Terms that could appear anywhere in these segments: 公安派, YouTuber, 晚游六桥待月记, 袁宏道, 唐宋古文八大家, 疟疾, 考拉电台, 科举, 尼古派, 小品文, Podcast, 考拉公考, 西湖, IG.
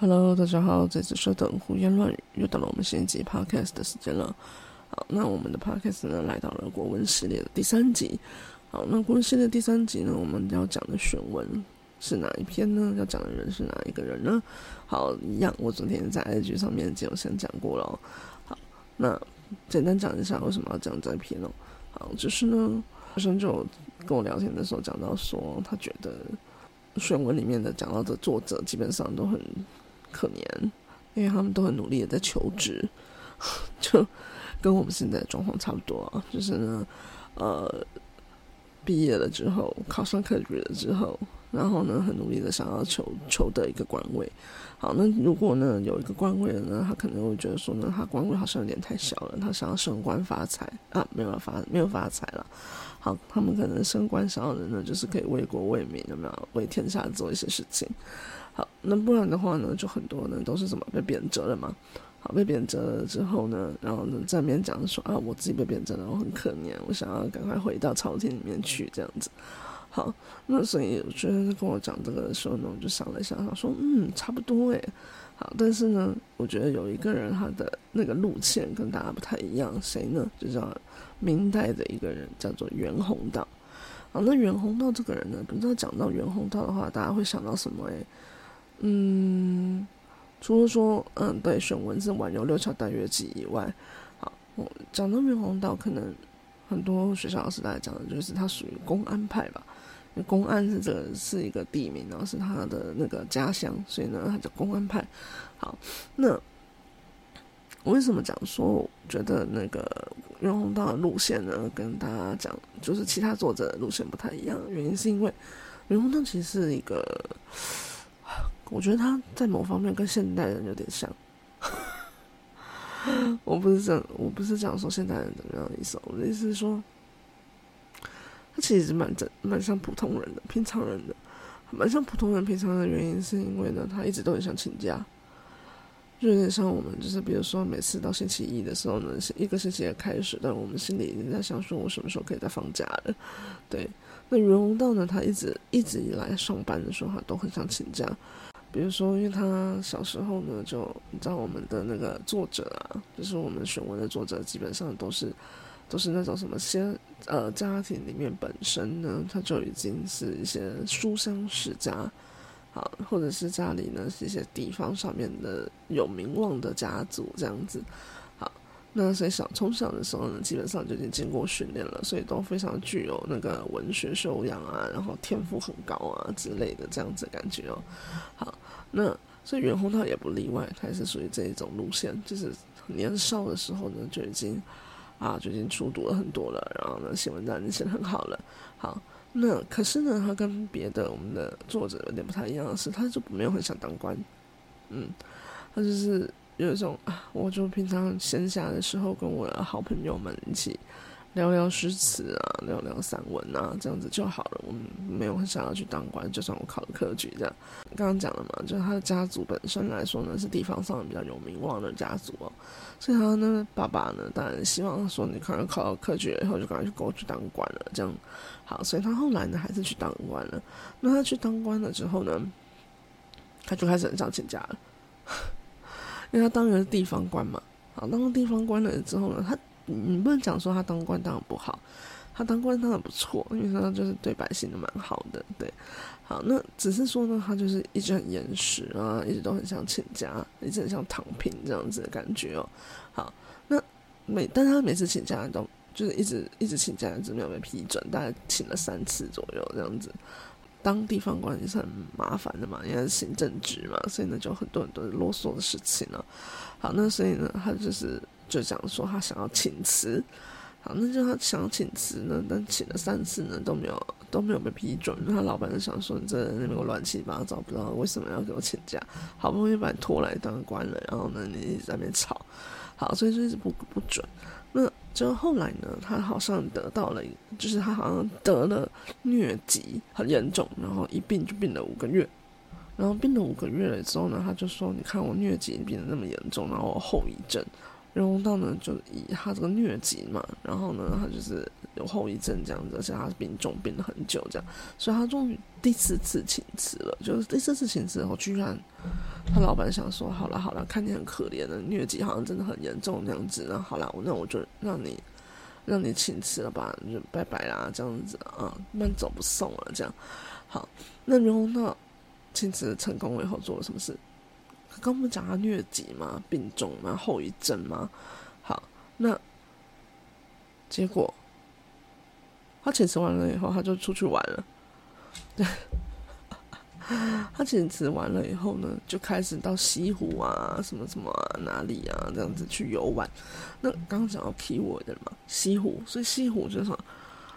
Hello， 大家好，这次是等胡言乱语，又到了我们新一集 Podcast 的时间了。好，那我们的 Podcast 呢，来到了国文系列的第三集。好，那国文系列的第三集呢，我们要讲的选文是哪一篇呢？要讲的人是哪一个人呢？好，一样，我昨天在 IG 上面就有先讲过了哦。好，那简单讲一下为什么要讲这篇哦。好，就是呢，学生就跟我聊天的时候讲到说，他觉得选文里面的讲到的作者基本上都很可怜，因为他们都很努力的在求职，就跟我们现在的状况差不多啊。就是呢，毕业了之后，考上科举了之后，然后呢，很努力的想要求得一个官位。好，那如果呢有一个官位了呢，他可能会觉得说呢，他官位好像有点太小了，他想要升官发财啊，没有发财了。好，他们可能升官想要的呢，就是可以为国为民，有没有为天下做一些事情。好，那不然的话呢，就很多人都是什么被贬谪了嘛。好，被贬谪了之后呢，然后呢在那边讲说啊，我自己被贬谪了，我很可怜，我想要赶快回到朝廷里面去这样子。好，那所以我觉得跟我讲这个的时候呢，我就想了一下，他说差不多耶。好，但是呢，我觉得有一个人他的那个路线跟大家不太一样，谁呢？就叫明代的一个人，叫做袁宏道。好，那袁宏道这个人呢，不知道讲到袁宏道的话，大家会想到什么耶？除了说对选文字挽留六桥带乐记以外，好，讲到袁宏道，可能很多学校老师来讲的就是他属于公安派吧。公安是是一个地名，然后是他的那个家乡，所以呢他叫公安派。好，那我为什么讲说我觉得那个袁宏道的路线呢跟大家讲就是其他作者的路线不太一样，原因是因为袁宏道其实是一个，我觉得他在某方面跟现代人有点像。我不是讲说现代人怎么样的意思，我的意思是说，他其实蛮像普通人的，平常人的，蛮像普通人平常人的原因是因为呢，他一直都很想请假，就有点像我们，就是比如说每次到星期一的时候呢，一个星期的开始，但我们心里已经在想说，我什么时候可以再放假了？对，那袁宏道呢，他一直以来上班的时候，他都很想请假。比如说因为他小时候呢，就你知道我们的那个作者啊，就是我们选文的作者基本上都是那种什么家庭里面本身呢他就已经是一些书香世家，好，或者是家里呢是一些地方上面的有名望的家族这样子。好，那所以从小的时候呢基本上就已经经过训练了，所以都非常具有那个文学修养啊，然后天赋很高啊之类的这样子的感觉哦。好，那所以袁宏道也不例外，他也是属于这一种路线，就是年少的时候呢就已经出读了很多了，然后呢写文章已经写得很好了。好，那可是呢他跟别的我们的作者有点不太一样的是，他就没有很想当官，他就是有一种我就平常闲暇的时候跟我的好朋友们一起聊聊诗词啊，聊聊散文啊，这样子就好了，我没有很想要去当官，就算我考了科举这样。刚刚讲了嘛，就是他的家族本身来说呢是地方上比较有名望的家族哦，所以他呢爸爸呢当然希望说你可能考到科举以后就赶快去当官了这样。好，所以他后来呢还是去当官了。那他去当官了之后呢，他就开始很想请假了，因为他当然是地方官嘛。好，当地方官了之后呢，你不能讲说他当官当然不好，他当官当然不错，因为他就是对百姓都蛮好的，对。好，那只是说呢，他就是一直很严实啊，一直都很想请假，一直很想躺平这样子的感觉哦。好，那但他每次请假都就是一直请假，一直没有被批准，大概请了3次左右这样子。当地方官也是很麻烦的嘛，因为是行政职嘛，所以呢就很多很多啰嗦的事情了。好，那所以呢，他就讲说他想要请辞。好，那就他想要请辞呢，但请了3次呢都没有被批准。他老板就想说，你这人那边乱七八糟，不知道为什么要给我请假，好不容易把你拖来当官了，然后呢你一直在那边吵。好，所以就一直不准。那就后来呢，他好像得到了，就是他好像得了疟疾，很严重，然后一病就病了5个月。然后病了5个月了之后呢，他就说，你看我疟疾病得那么严重，然后我后遗症。人工道呢就以他这个疟疾嘛，然后呢他就是有后遗症这样子，而且他病了很久这样，所以他终于第四次请辞了。就是第四次请辞后，居然他老板想说好了，看你很可怜的疟疾好像真的很严重这样子，那好了，那我就让你请辞了吧，就拜拜啦这样子啊，慢走不送了这样。好，那人工道请辞成功了以后做了什么事？刚不是讲他疟疾嘛、病重嘛、后遗症嘛。好，那结果他请辞完了以后，他就出去玩了。对，他请辞完了以后呢，就开始到西湖啊、什么什么、啊、哪里啊这样子去游玩。那刚刚讲到 keyword 的嘛，西湖，所以西湖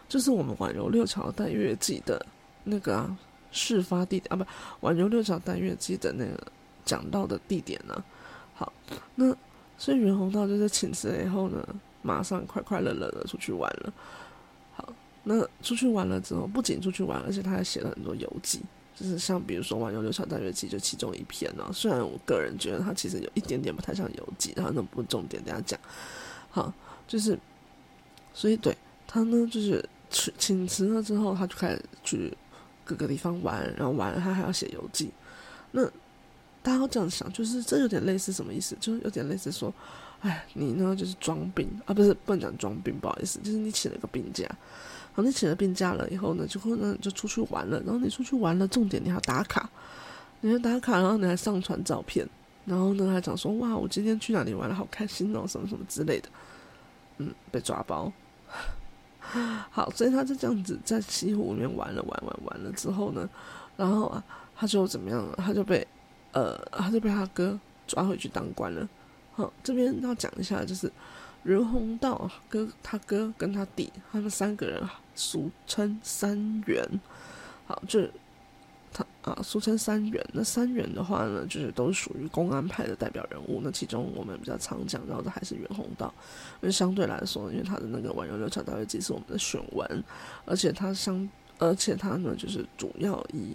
就是我们晚游六桥带月季的那个啊事发地点啊，不，晚游六桥带月季的那个。讲到的地点呢、啊，好，那所以袁宏道就是请辞了以后呢，马上快快乐乐的出去玩了。好，那出去玩了之后，不仅出去玩，而且他还写了很多游记，就是像比如说《晚游六桥带月记》就其中一篇呢、啊。虽然我个人觉得他其实有一点点不太像游记，然后那不重点，等下讲。好，就是所以对他呢，就是请辞了之后，他就开始去各个地方玩，然后玩他还要写游记，那。大家都这样想，就是这有点类似什么意思？就是有点类似说，哎，你呢就是装病啊，不能讲装病，不好意思，就是你请了个病假。好，你请了病假了以后呢，结果呢就出去玩了。然后你出去玩了，重点你还打卡，然后你还上传照片，然后呢还讲说哇，我今天去哪里玩了，好开心哦，什么什么之类的。嗯，被抓包。好，所以他就这样子在西湖里面玩了之后呢，然后啊他就怎么样了？他就被他哥抓回去当官了。好，这边要讲一下，就是袁宏道哥、他哥跟他弟，他们三个人俗称三元。好，就是他啊，俗称三元。那三元的话呢，就是都是属于公安派的代表人物。那其中我们比较常讲到的还是袁宏道，因为相对来说，因为他的那个《晚游六桥带月记》是我们的选文，而且他呢，就是主要以。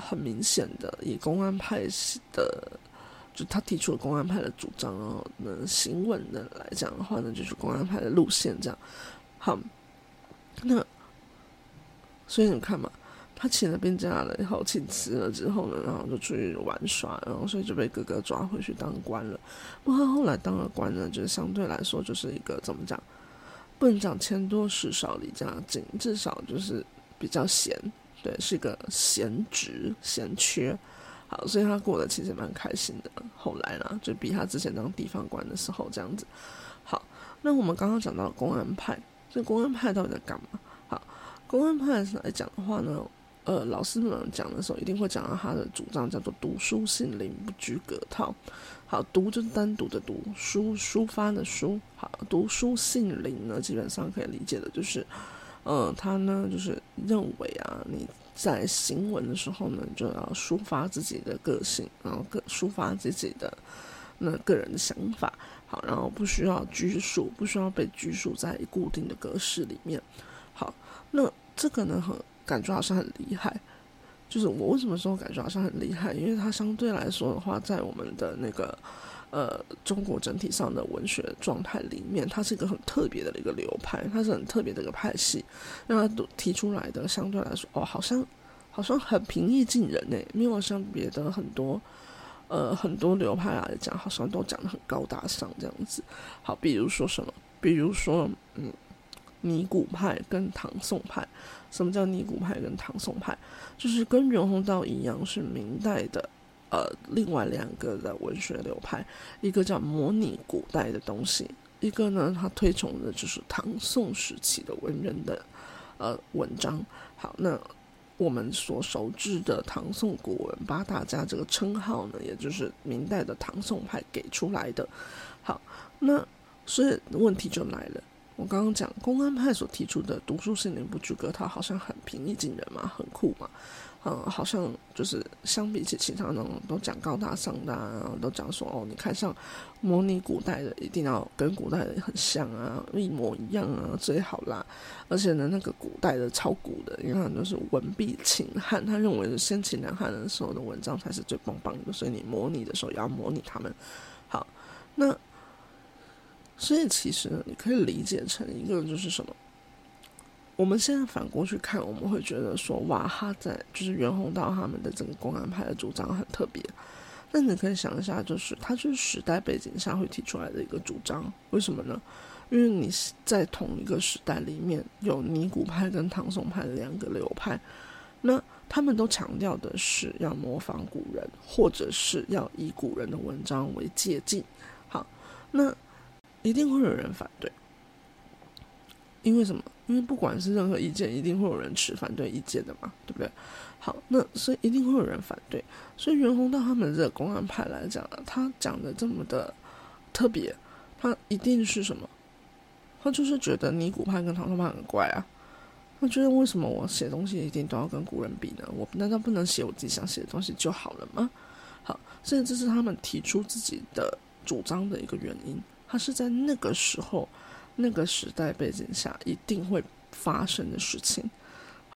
很明显的以公安派的，就他提出了公安派的主张哦，那行文的来讲的话呢，就是公安派的路线这样。好，那所以你看嘛，他请了病假了以后，请辞了之后呢，然后就出去玩耍，然后所以就被哥哥抓回去当官了。不过后来当了官呢，就是相对来说就是一个怎么讲，不能讲钱多事少离家近，至少就是比较闲。对，是个闲职闲缺。好，所以他过得其实蛮开心的，后来啦，就比他之前当地方官的时候这样子。好，那我们刚刚讲到公安派，所以公安派到底在干嘛？好，公安派来讲的话呢，老师们讲的时候一定会讲到他的主张叫做读书信灵不拘格套。好，读就是单独的读，书抒发的书。好，读书信灵呢，基本上可以理解的就是他呢就是认为啊，你在行文的时候呢，就要抒发自己的个性，然后抒发自己的个人的想法。好，然后不需要被拘束在固定的格式里面。好，那这个呢，感觉好像很厉害。就是我为什么说感觉好像很厉害？因为它相对来说的话，在我们的那个中国整体上的文学状态里面，它是一个很特别的一个流派，它是很特别的一个派系。那它提出来的相对来说，哦，好像很平易近人诶，没有像别的很多流派来讲，好像都讲得很高大上这样子。好，比如说尼古派跟唐宋派。什么叫尼古派跟唐宋派？就是跟袁宏道一样，是明代的。另外两个的文学流派，一个叫模拟古代的东西，一个呢，他推崇的就是唐宋时期的文人的文章。好，那我们所熟知的唐宋古文八大家这个称号呢，也就是明代的唐宋派给出来的。好，那所以问题就来了。我刚刚讲公安派所提出的读书信灵不拘格套，好像很平易近人嘛，很酷嘛，好像就是相比起其他那种都讲高大上的啊，都讲说哦，你看像模拟古代的，一定要跟古代的很像啊，一模一样啊，最好啦。而且呢，那个古代的超古的，你看就是文必秦汉，他认为先秦两汉的时候的文章才是最棒棒的，所以你模拟的时候也要模拟他们。好，那所以其实你可以理解成一个就是什么，我们现在反过去看，我们会觉得说哇，他在就是袁宏道他们的整个公安派的主张很特别，那你可以想一下，就是他就是时代背景下会提出来的一个主张。为什么呢？因为你在同一个时代里面有尼古派跟唐宋派的两个流派，那他们都强调的是要模仿古人，或者是要以古人的文章为借鉴。好，那一定会有人反对，因为什么？因为不管是任何意见，一定会有人持反对意见的嘛，对不对？好，那所以一定会有人反对。所以袁宏道他们这个公安派来讲啊，他讲的这么的特别，他一定是什么？他就是觉得尼古派跟唐宋派很怪啊。他觉得为什么我写东西一定都要跟古人比呢？我难道不能写我自己想写的东西就好了吗？好，所以这是他们提出自己的主张的一个原因。它是在那个时候、那个时代背景下一定会发生的事情。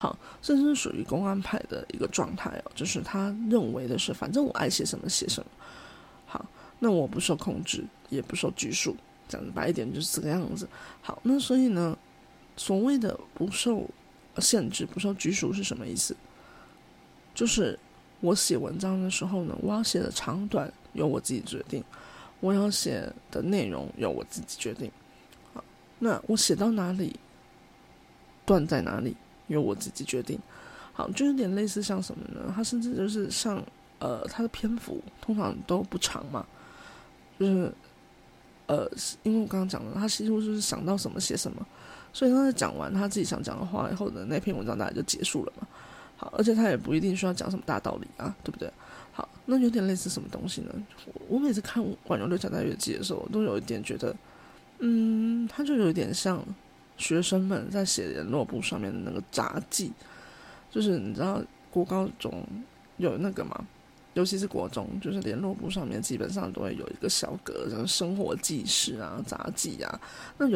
好，这是属于公安派的一个状态哦，就是他认为的是，反正我爱写什么写什么。好，那我不受控制，也不受拘束，讲白一点就是这个样子。好，那所以呢，所谓的不受限制、不受拘束是什么意思？就是我写文章的时候呢，我要写的长短由我自己决定，我要写的内容由我自己决定。好，那我写到哪里，断在哪里，由我自己决定。好，就有点类似像什么呢？它甚至就是像它的篇幅通常都不长嘛，就是因为我刚刚讲了，它几乎就是想到什么写什么。所以他在讲完他自己想讲的话以后的那篇文章大概就结束了嘛。好，而且他也不一定需要讲什么大道理啊，对不对？好，那有点类似什么东西呢？我每次看《婉柔六甲大月记》的时候，我都有一点觉得，他就有一点像学生们在写联络簿上面的那个札记，就是你知道国高中有那个嘛，尤其是国中，就是联络簿上面基本上都会有一个小格，像生活记事啊、札记啊，那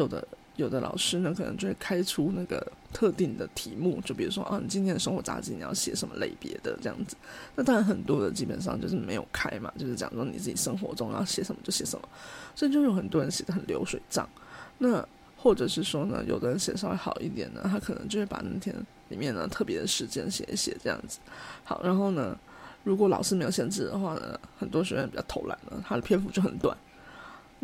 有的老师呢，可能就会开出那个特定的题目，就比如说啊，你今天的生活杂志你要写什么类别的这样子。那当然很多的基本上就是没有开嘛，就是讲说你自己生活中要写什么就写什么，所以就有很多人写的很流水账。那或者是说呢，有的人写稍微好一点呢，他可能就会把那天里面呢特别的事件写一写这样子。好，然后呢，如果老师没有限制的话呢，很多学员比较偷懒呢，他的篇幅就很短。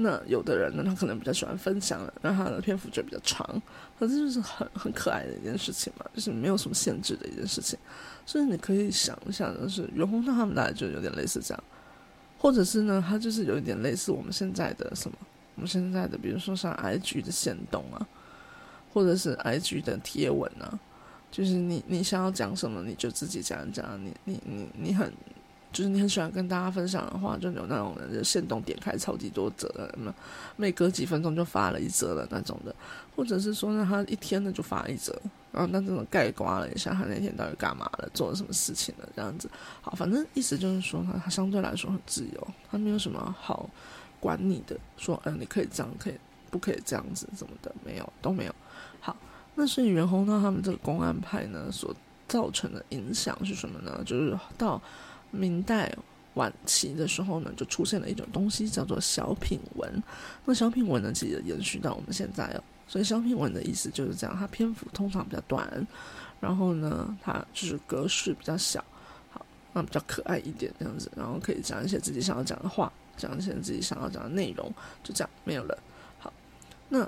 那有的人呢，他可能比较喜欢分享，那他的篇幅就比较长，可是就是很可爱的一件事情嘛，就是没有什么限制的一件事情。所以你可以想一下，就是袁宏道他们大概就有点类似这样，或者是呢，他就是有一点类似我们现在的什么，我们现在的比如说像 IG 的限动啊，或者是 IG 的贴文啊，就是你想要讲什么你就自己讲一讲，你很喜欢跟大家分享的话，就有那种人限动点开超级多则的，每隔几分钟就发了一则的那种的，或者是说呢，他一天呢就发一则，然后那这种概括了一下他那天到底干嘛了，做了什么事情了这样子。好，反正意思就是说他相对来说很自由，他没有什么好管你的，说你可以这样，可以不可以这样子什么的，没有，都没有。好，那所以袁宏道他们这个公安派呢所造成的影响是什么呢？就是到明代晚期的时候呢，就出现了一种东西叫做小品文。那小品文呢，其实延续到我们现在哦。所以小品文的意思就是这样，它篇幅通常比较短，然后呢，它就是格式比较小，好，那比较可爱一点这样子，然后可以讲一些自己想要讲的话，讲一些自己想要讲的内容，就这样没有了。好，那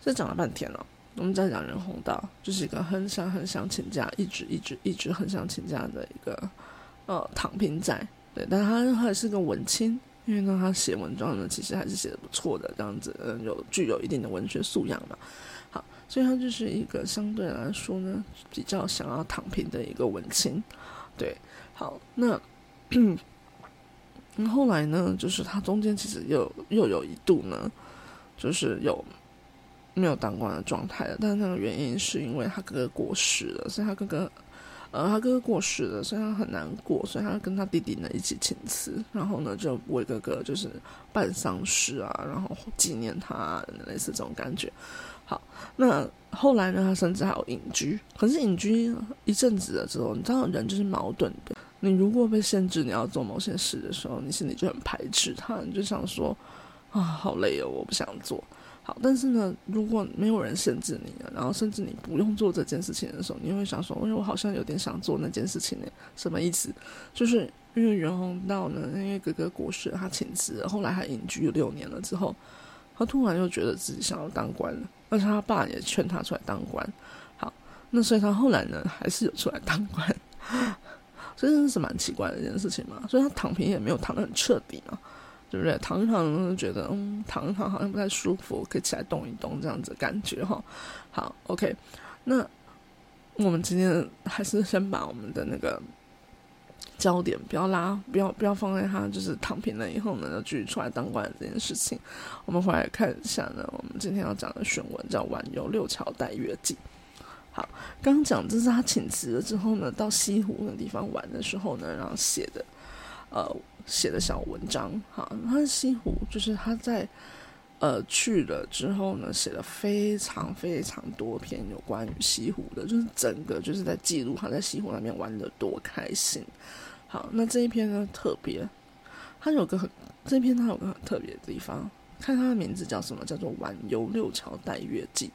这讲了半天了，我们在讲袁宏道，就是一个很想请假，一直很想请假的一个。躺平仔，对，但他还是个文青，因为呢，他写文章呢，其实还是写的不错的，这样子，具有一定的文学素养嘛。好，所以他就是一个相对来说呢，比较想要躺平的一个文青，对。好，那后来呢，就是他中间其实又有一度呢，就是有没有当官的状态了，但是那个原因是因为他哥哥过世了，所以他哥哥过世了，所以他很难过，所以他跟他弟弟呢一起请辞，然后呢就为哥哥就是办丧事啊，然后纪念他啊，类似这种感觉。好，那后来呢，他甚至还有隐居，可是隐居一阵子了之后，你知道人就是矛盾的，你如果被限制你要做某些事的时候，你心里就很排斥他，你就想说啊，好累哦，我不想做。好，但是呢，如果没有人限制你了，然后甚至你不用做这件事情的时候，你会想说，哎，我好像有点想做那件事情呢，什么意思？就是因为袁宏道呢，因为哥哥过世，他请辞，后来他隐居6年了之后，他突然又觉得自己想要当官了，而且他爸也劝他出来当官。好，那所以他后来呢，还是有出来当官，所以真的是蛮奇怪的一件事情嘛。所以他躺平也没有躺得很彻底嘛，对不对？躺一躺就觉得，躺一躺好像不太舒服，可以起来动一动这样子的感觉哈。好 ，OK， 那我们今天还是先把我们的那个焦点不要放在他就是躺平了以后呢，就继续出来当官的这件事情。我们回来看一下呢，我们今天要讲的选文叫《晚游六桥待月记》。好，刚讲这是他请辞了之后呢，到西湖那地方玩的时候呢，然后写的小文章。好，他西湖就是他在去了之后呢，写了非常非常多篇有关于西湖的，就是整个就是在记录他在西湖那边玩得多开心。好，那这一篇呢特别，他有个很特别的地方，看他的名字叫什么，叫做《晚游六桥待月记》。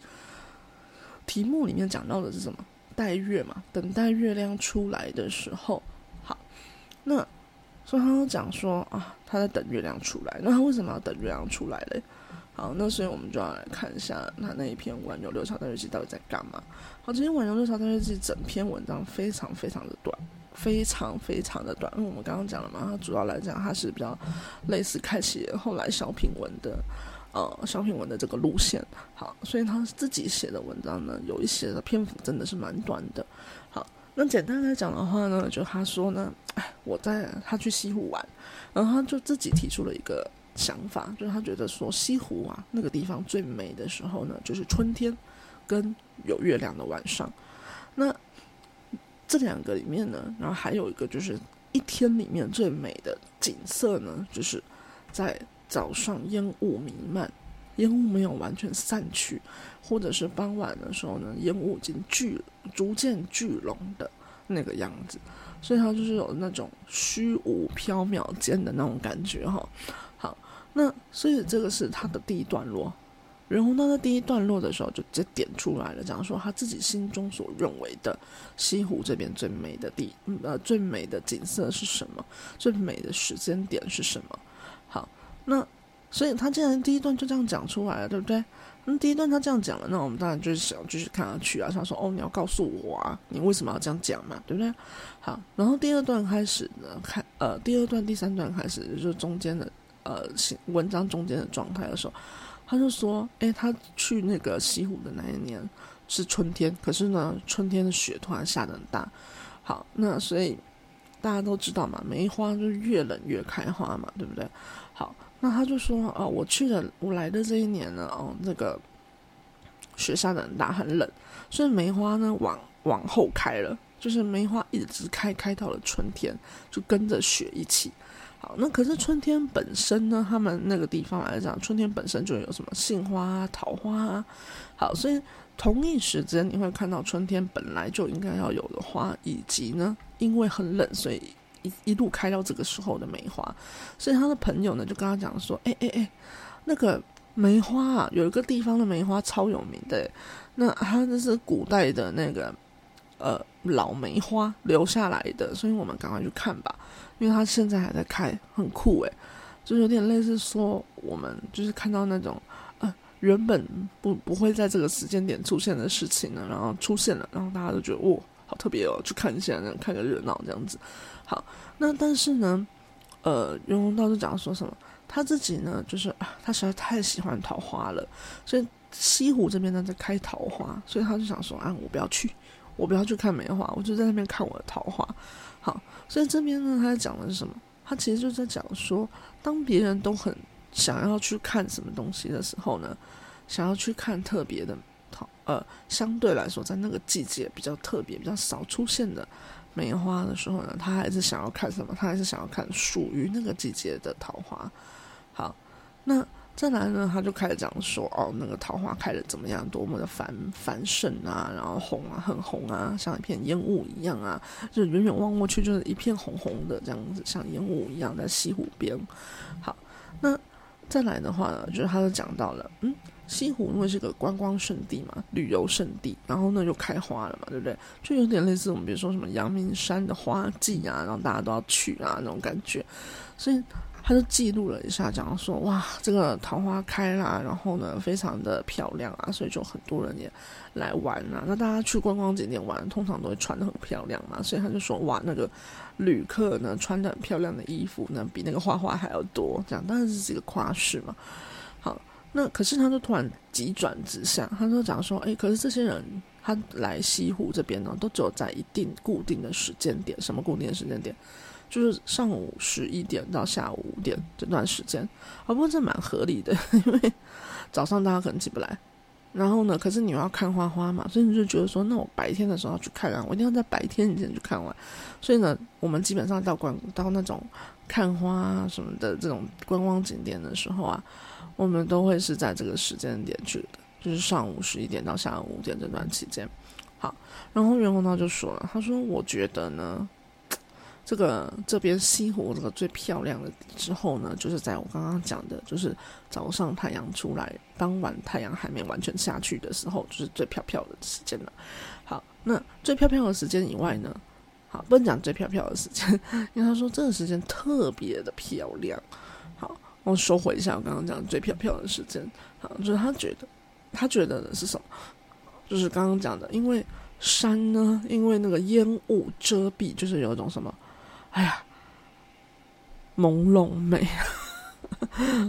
题目里面讲到的是什么？待月嘛，等待月亮出来的时候。好，那所以他就讲说啊，他在等月亮出来。那他为什么要等月亮出来嘞？好，那所以我们就要来看一下他那一篇《晚游六桥待月记》到底在干嘛。好，今天《晚游六桥待月记》整篇文章非常非常的短，非常非常的短。因为我们刚刚讲了嘛，它主要来讲它是比较类似开启后来小品文的这个路线。好，所以他自己写的文章呢，有一些的篇幅真的是蛮短的。好，那简单来讲的话呢，就他说呢，他去西湖玩，然后他就自己提出了一个想法，就是他觉得说西湖啊那个地方最美的时候呢，就是春天跟有月亮的晚上。那这两个里面呢，然后还有一个就是一天里面最美的景色呢，就是在早上烟雾弥漫，烟雾没有完全散去，或者是傍晚的时候呢，烟雾已经逐渐聚拢的那个样子，所以它就是有那种虚无缥缈间的那种感觉哈。好，那所以这个是它的第一段落。袁宏道在第一段落的时候就直接点出来了，讲说他自己心中所认为的西湖这边最美的景色是什么，最美的时间点是什么。好，那所以他既然第一段就这样讲出来了，对不对？那第一段他这样讲了，那我们当然就是想继续看下去啊。他说：“哦，你要告诉我啊，你为什么要这样讲嘛，对不对？”好，然后第二段开始呢，第二段、第三段开始，就是中间的文章中间的状态的时候，他就说：“哎，他去那个西湖的那一年是春天，可是呢，春天的雪突然下得很大。好，那所以大家都知道嘛，梅花就越冷越开花嘛，对不对？好。”那他就说啊、我来的这一年呢，那个雪下得很大，很冷，所以梅花呢往后开了，就是梅花一直开到了春天，就跟着雪一起。好，那可是春天本身呢，他们那个地方来讲，春天本身就有什么杏花啊、桃花啊。好，所以同一时间你会看到春天本来就应该要有的花，以及呢，因为很冷，所以一路开到这个时候的梅花。所以他的朋友呢就跟他讲说，那个梅花啊，有一个地方的梅花超有名的，那它就是古代的那个老梅花留下来的，所以我们赶快去看吧，因为它现在还在开，很酷耶。就有点类似说我们就是看到那种原本不会在这个时间点出现的事情呢，然后出现了，然后大家都觉得哇好特别哦，去看一下，看个热闹这样子。好，那但是呢，袁宏道就讲说什么，他自己呢，就是他实在太喜欢桃花了，所以西湖这边呢在开桃花，所以他就想说啊，我不要去看梅花，我就在那边看我的桃花。好，所以这边呢，他讲的是什么？他其实就在讲说，当别人都很想要去看什么东西的时候呢，想要去看特别的。相对来说在那个季节比较特别比较少出现的梅花的时候呢，他还是想要看什么？他还是想要看属于那个季节的桃花。好，那再来呢，他就开始讲说那个桃花开得怎么样，多么的繁盛啊，然后红啊，很红啊，像一片烟雾一样啊，就远远望过去就是一片红红的这样子，像烟雾一样在西湖边。好，那再来的话呢，就是他就讲到了西湖因为是个观光胜地嘛，旅游胜地，然后呢就开花了嘛，对不对？就有点类似我们比如说什么阳明山的花季啊，然后大家都要去啊那种感觉。所以他就记录了一下，讲说哇，这个桃花开啦，然后呢非常的漂亮啊，所以就很多人也来玩啊。那大家去观光景点玩，通常都会穿得很漂亮嘛，所以他就说哇，那个旅客呢穿得很漂亮的衣服呢，比那个花花还要多，这样当然是一个夸饰嘛。好。那可是他就突然急转直下，他就讲说可是这些人他来西湖这边呢，都只有在一定固定的时间点。什么固定的时间点？就是上午11点到下午5点这段时间。不过这蛮合理的，因为早上大家可能起不来，然后呢可是你要看花花嘛，所以你就觉得说那我白天的时候要去看完，我一定要在白天以前去看完。所以呢我们基本上到那种看花啊什么的这种观光景点的时候啊，我们都会是在这个时间点去的，就是上午11点到下午5点这段期间。好，然后袁宏道就说了，他说我觉得呢这边西湖这个最漂亮的之后呢，就是在我刚刚讲的，就是早上太阳出来，当晚太阳还没完全下去的时候，就是最飘飘的时间了。好，那最飘飘的时间以外呢，好，不能讲最飘飘的时间，因为他说这个时间特别的漂亮。好，我收回一下我刚刚讲最飘飘的时间。好，就是他觉得的是什么？就是刚刚讲的，因为山呢，因为那个烟雾遮蔽，就是有一种什么。朦胧美。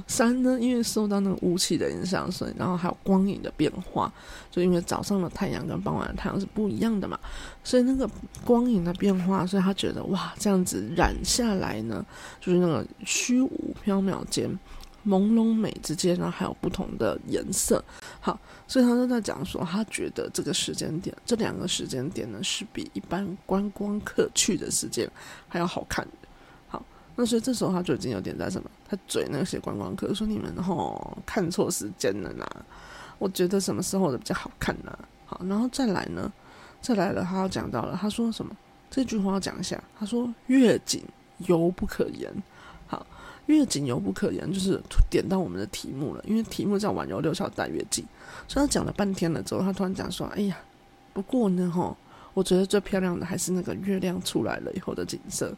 山呢因为受到那个雾气的影响，所以然后还有光影的变化，就因为早上的太阳跟傍晚的太阳是不一样的嘛，所以那个光影的变化，所以他觉得哇，这样子染下来呢，就是那个虚无缥缈间，朦胧美之间，然后还有不同的颜色。好，所以他就在讲说他觉得这个时间点，这两个时间点呢，是比一般观光客去的时间还要好看的。好，那所以这时候他就已经有点在什么，他嘴那些观光客说你们看错时间了啦，我觉得什么时候的比较好看啦。好，然后再来了他要讲到了，他说什么这句话要讲一下，他说越景犹不可言。好，越景犹不可言，就是点到我们的题目了，因为题目叫《晚游六小带越景》，所以他讲了半天了之后，他突然讲说：“哎呀，不过呢，我觉得最漂亮的还是那个月亮出来了以后的景色，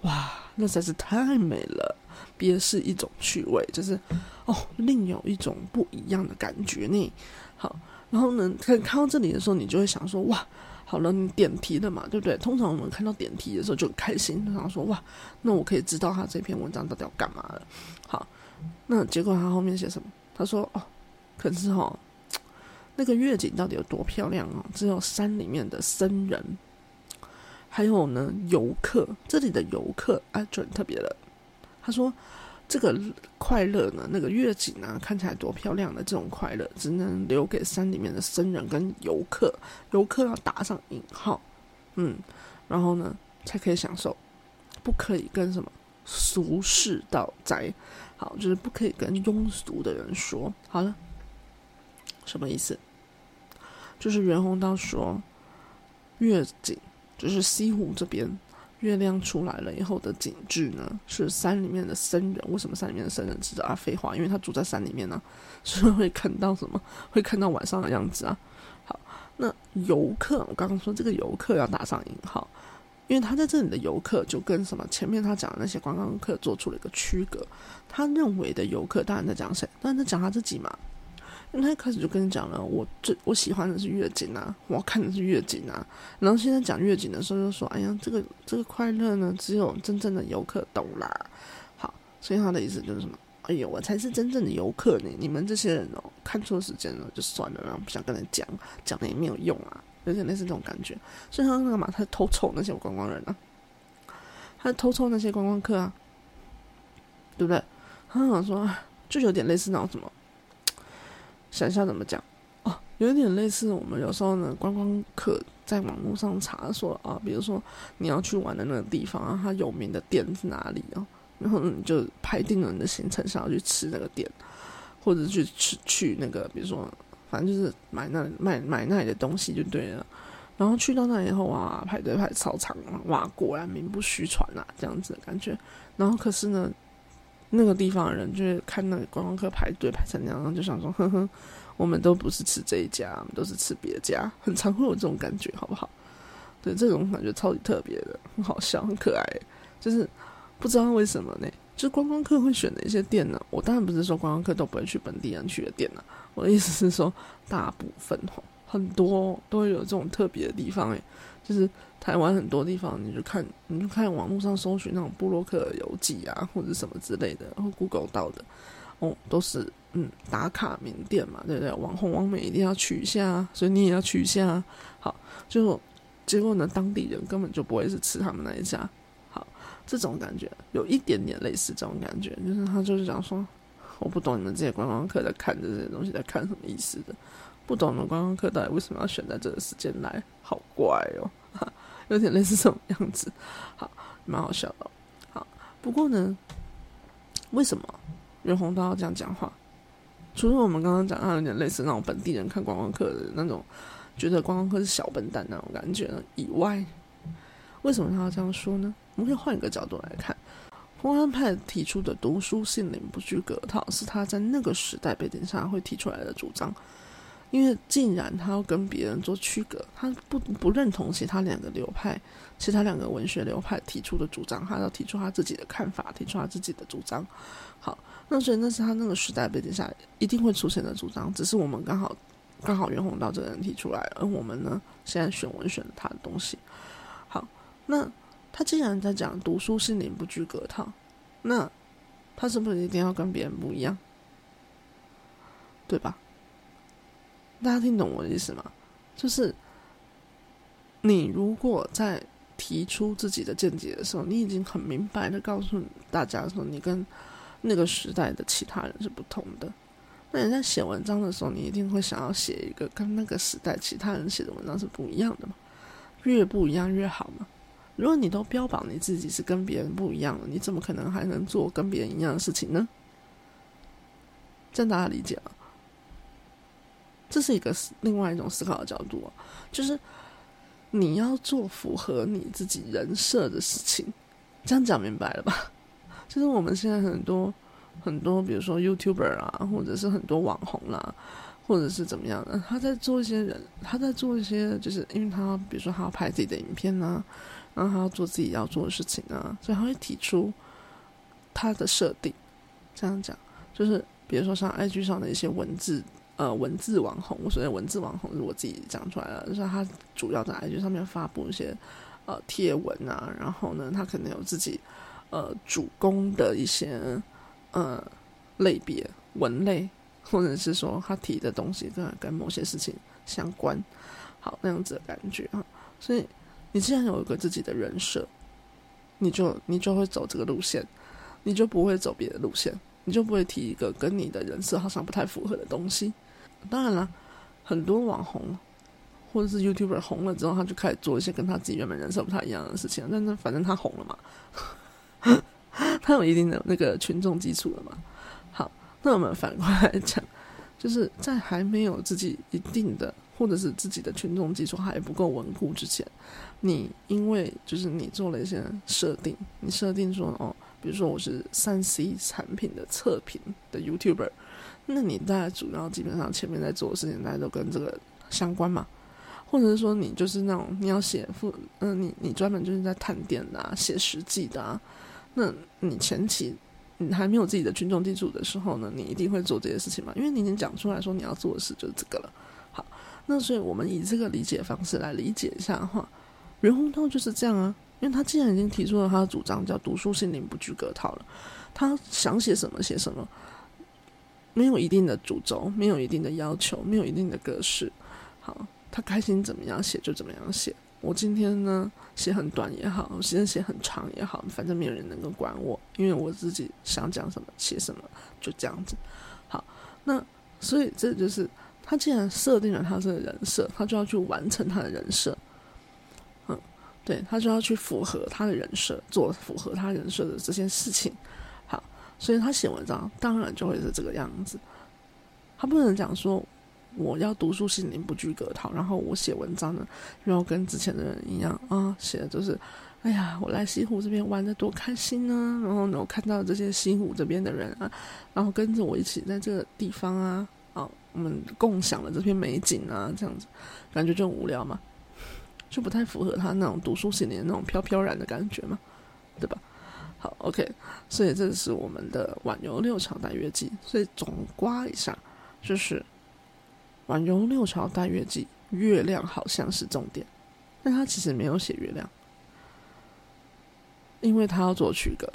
哇，那才是太美了，别是一种趣味，就是另有一种不一样的感觉呢。”好，然后呢，看到这里的时候，你就会想说：“哇。”好了，你点题了嘛，对不对？通常我们看到点题的时候就很开心，然后说哇，那我可以知道他这篇文章到底要干嘛了。好，那结果他后面写什么？他说可是那个月景到底有多漂亮只有山里面的僧人，还有呢游客，这里的游客就很特别了。他说这个快乐呢，那个月景啊看起来多漂亮的这种快乐，只能留给山里面的僧人跟游客，游客要打上引号，然后呢才可以享受，不可以跟什么俗世道哉。好，就是不可以跟庸俗的人说。好了，什么意思？就是袁宏道说月景就是西湖这边月亮出来了以后的景致呢，是山里面的僧人。为什么山里面的僧人知道废话，因为他住在山里面啊，所以会看到什么？会看到晚上的样子啊。好，那游客，我刚刚说这个游客要打上引号，因为他在这里的游客就跟什么前面他讲的那些观光客做出了一个区隔。他认为的游客，当然在讲谁？当然在讲他自己嘛。因为他一开始就跟你讲了，我喜欢的是月景啊，我要看的是月景啊。然后现在讲月景的时候就说，哎呀，这个快乐呢，只有真正的游客懂啦。好，所以他的意思就是什么？哎呦，我才是真正的游客呢，你们这些人看错时间了就算了，然后不想跟人讲，讲了也没有用啊，有点类似这种感觉。所以他干嘛？他偷臭那些观光人啊，他偷臭那些观光客啊，对不对？他想说，就有点类似那种什么。想一下怎么讲有点类似我们有时候呢，观光客在网络上查说比如说你要去玩的那个地方啊，它有名的店是哪里然后你就排定了你的行程，想要去吃那个店，或者去那个，比如说反正就是买那里的东西就对了。然后去到那以后啊，排队排超长，哇，果然名不虚传啊，这样子的感觉。然后可是呢，那个地方的人就是看那个观光客排队排成那样，然后就想说呵呵，我们都不是吃这一家，我们都是吃别家，很常会有这种感觉，好不好？对，这种感觉超级特别的，很好笑，很可爱，就是不知道为什么呢，就是观光客会选的一些店呢、啊。我当然不是说观光客都不会去本地人去的店呢、啊，我的意思是说大部分很多都会有这种特别的地方，就是台湾很多地方你就看网络上搜寻那种部落客游记啊，或者什么之类的，然后 Google 到的哦，都是打卡名店嘛，对不对？网红网美一定要去一下，所以你也要去一下。好，就结果呢，当地人根本就不会是吃他们那一家。好，这种感觉有一点点类似这种感觉，就是他就是讲说，我不懂你们这些观光客在看这些东西在看什么意思的，不懂你们观光客到底为什么要选在这个时间来，好怪哦，有点类似这种样子。好，蛮好笑的、哦。好，不过呢，为什么袁宏道要这样讲话？除了我们刚刚讲到有点类似那种本地人看观光客的那种，觉得观光客是小笨蛋那种感觉呢以外，为什么他要这样说呢？我们可以换一个角度来看，洪安派提出的读书杏林不拘格套是他在那个时代背景下会提出来的主张，因为既然他要跟别人做区隔，他不认同其他两个文学流派提出的主张，他要提出他自己的看法，提出他自己的主张。好，那所以那是他那个时代背景下一定会出现的主张，只是我们刚好袁宏道这个人提出来，而我们呢现在选文选他的东西。好，那他既然在讲读书杏林不拘格套，那他是不是一定要跟别人不一样？对吧？大家听懂我的意思吗？就是你如果在提出自己的见解的时候，你已经很明白的告诉大家说你跟那个时代的其他人是不同的，那你在写文章的时候，你一定会想要写一个跟那个时代其他人写的文章是不一样的嘛，越不一样越好嘛。如果你都标榜你自己是跟别人不一样的，你怎么可能还能做跟别人一样的事情呢？这样大家理解吗？这是另外一种思考的角度啊，就是你要做符合你自己人设的事情，这样讲明白了吧？就是我们现在很多比如说 YouTuber 啊，或者是很多网红啦、啊，或者是怎么样的，他在做一些就是因为他比如说他要拍自己的影片啊，然后他要做自己要做的事情啊，所以他会提出他的设定。这样讲就是比如说像 IG 上的一些文字网红，所谓文字网红是我自己讲出来了，就是他主要在 IG 上面发布一些贴文啊，然后呢他可能有自己主攻的一些类别文类，或者是说他提的东西跟某些事情相关，好那样子的感觉啊。所以你既然有一个自己的人设，你就会走这个路线，你就不会走别的路线，你就不会提一个跟你的人设好像不太符合的东西。当然啦，很多网红或者是 YouTuber 红了之后，他就开始做一些跟他自己原本人设不太一样的事情，但反正他红了嘛他有一定的那个群众基础了嘛。好，那我们反过来讲，就是在还没有自己一定的或者是自己的群众基础还不够稳固之前，你因为就是你做了一些设定，你设定说哦，比如说我是 3C 产品的测评的 YouTuber， 那你大概主要基本上前面在做的事情大概都跟这个相关嘛，或者是说你就是那种你要写你专门就是在探店的啊，写实际的啊，那你前期你还没有自己的群众基础的时候呢，你一定会做这些事情嘛，因为你已经讲出来说你要做的事就是这个了。好，那所以我们以这个理解方式来理解一下的话，袁宏道就是这样啊，因为他既然已经提出了他的主张叫读书杏林不拘格套了，他想写什么写什么，没有一定的主轴，没有一定的要求，没有一定的格式。好，他开心怎么样写就怎么样写，我今天呢写很短也好，我今天写很长也好，反正没有人能够管我，因为我自己想讲什么写什么就这样子。好，那所以这就是他既然设定了他这个人设，他就要去完成他的人设，对，他就要去符合他的人设，做符合他人设的这件事情。好，所以他写文章当然就会是这个样子，他不能讲说我要读书杏林不拘格套，然后我写文章呢又要跟之前的人一样啊，写的就是哎呀，我来西湖这边玩得多开心呢，然后呢我看到这些西湖这边的人啊，然后跟着我一起在这个地方啊，我们共享了这片美景啊，这样子感觉就很无聊嘛，就不太符合他那种读书型的那种飘飘然的感觉嘛，对吧？好 OK， 所以这是我们的晚游六朝带月记。所以总括一下就是晚游六朝带月记，月亮好像是重点，但他其实没有写月亮，因为他要做区隔，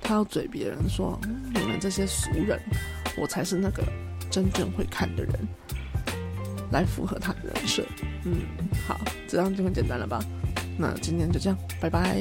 他要嘴别人说，你们这些俗人，我才是那个真正会看的人，来符合他的人设。好，这样就很简单了吧？那今天就这样，拜拜。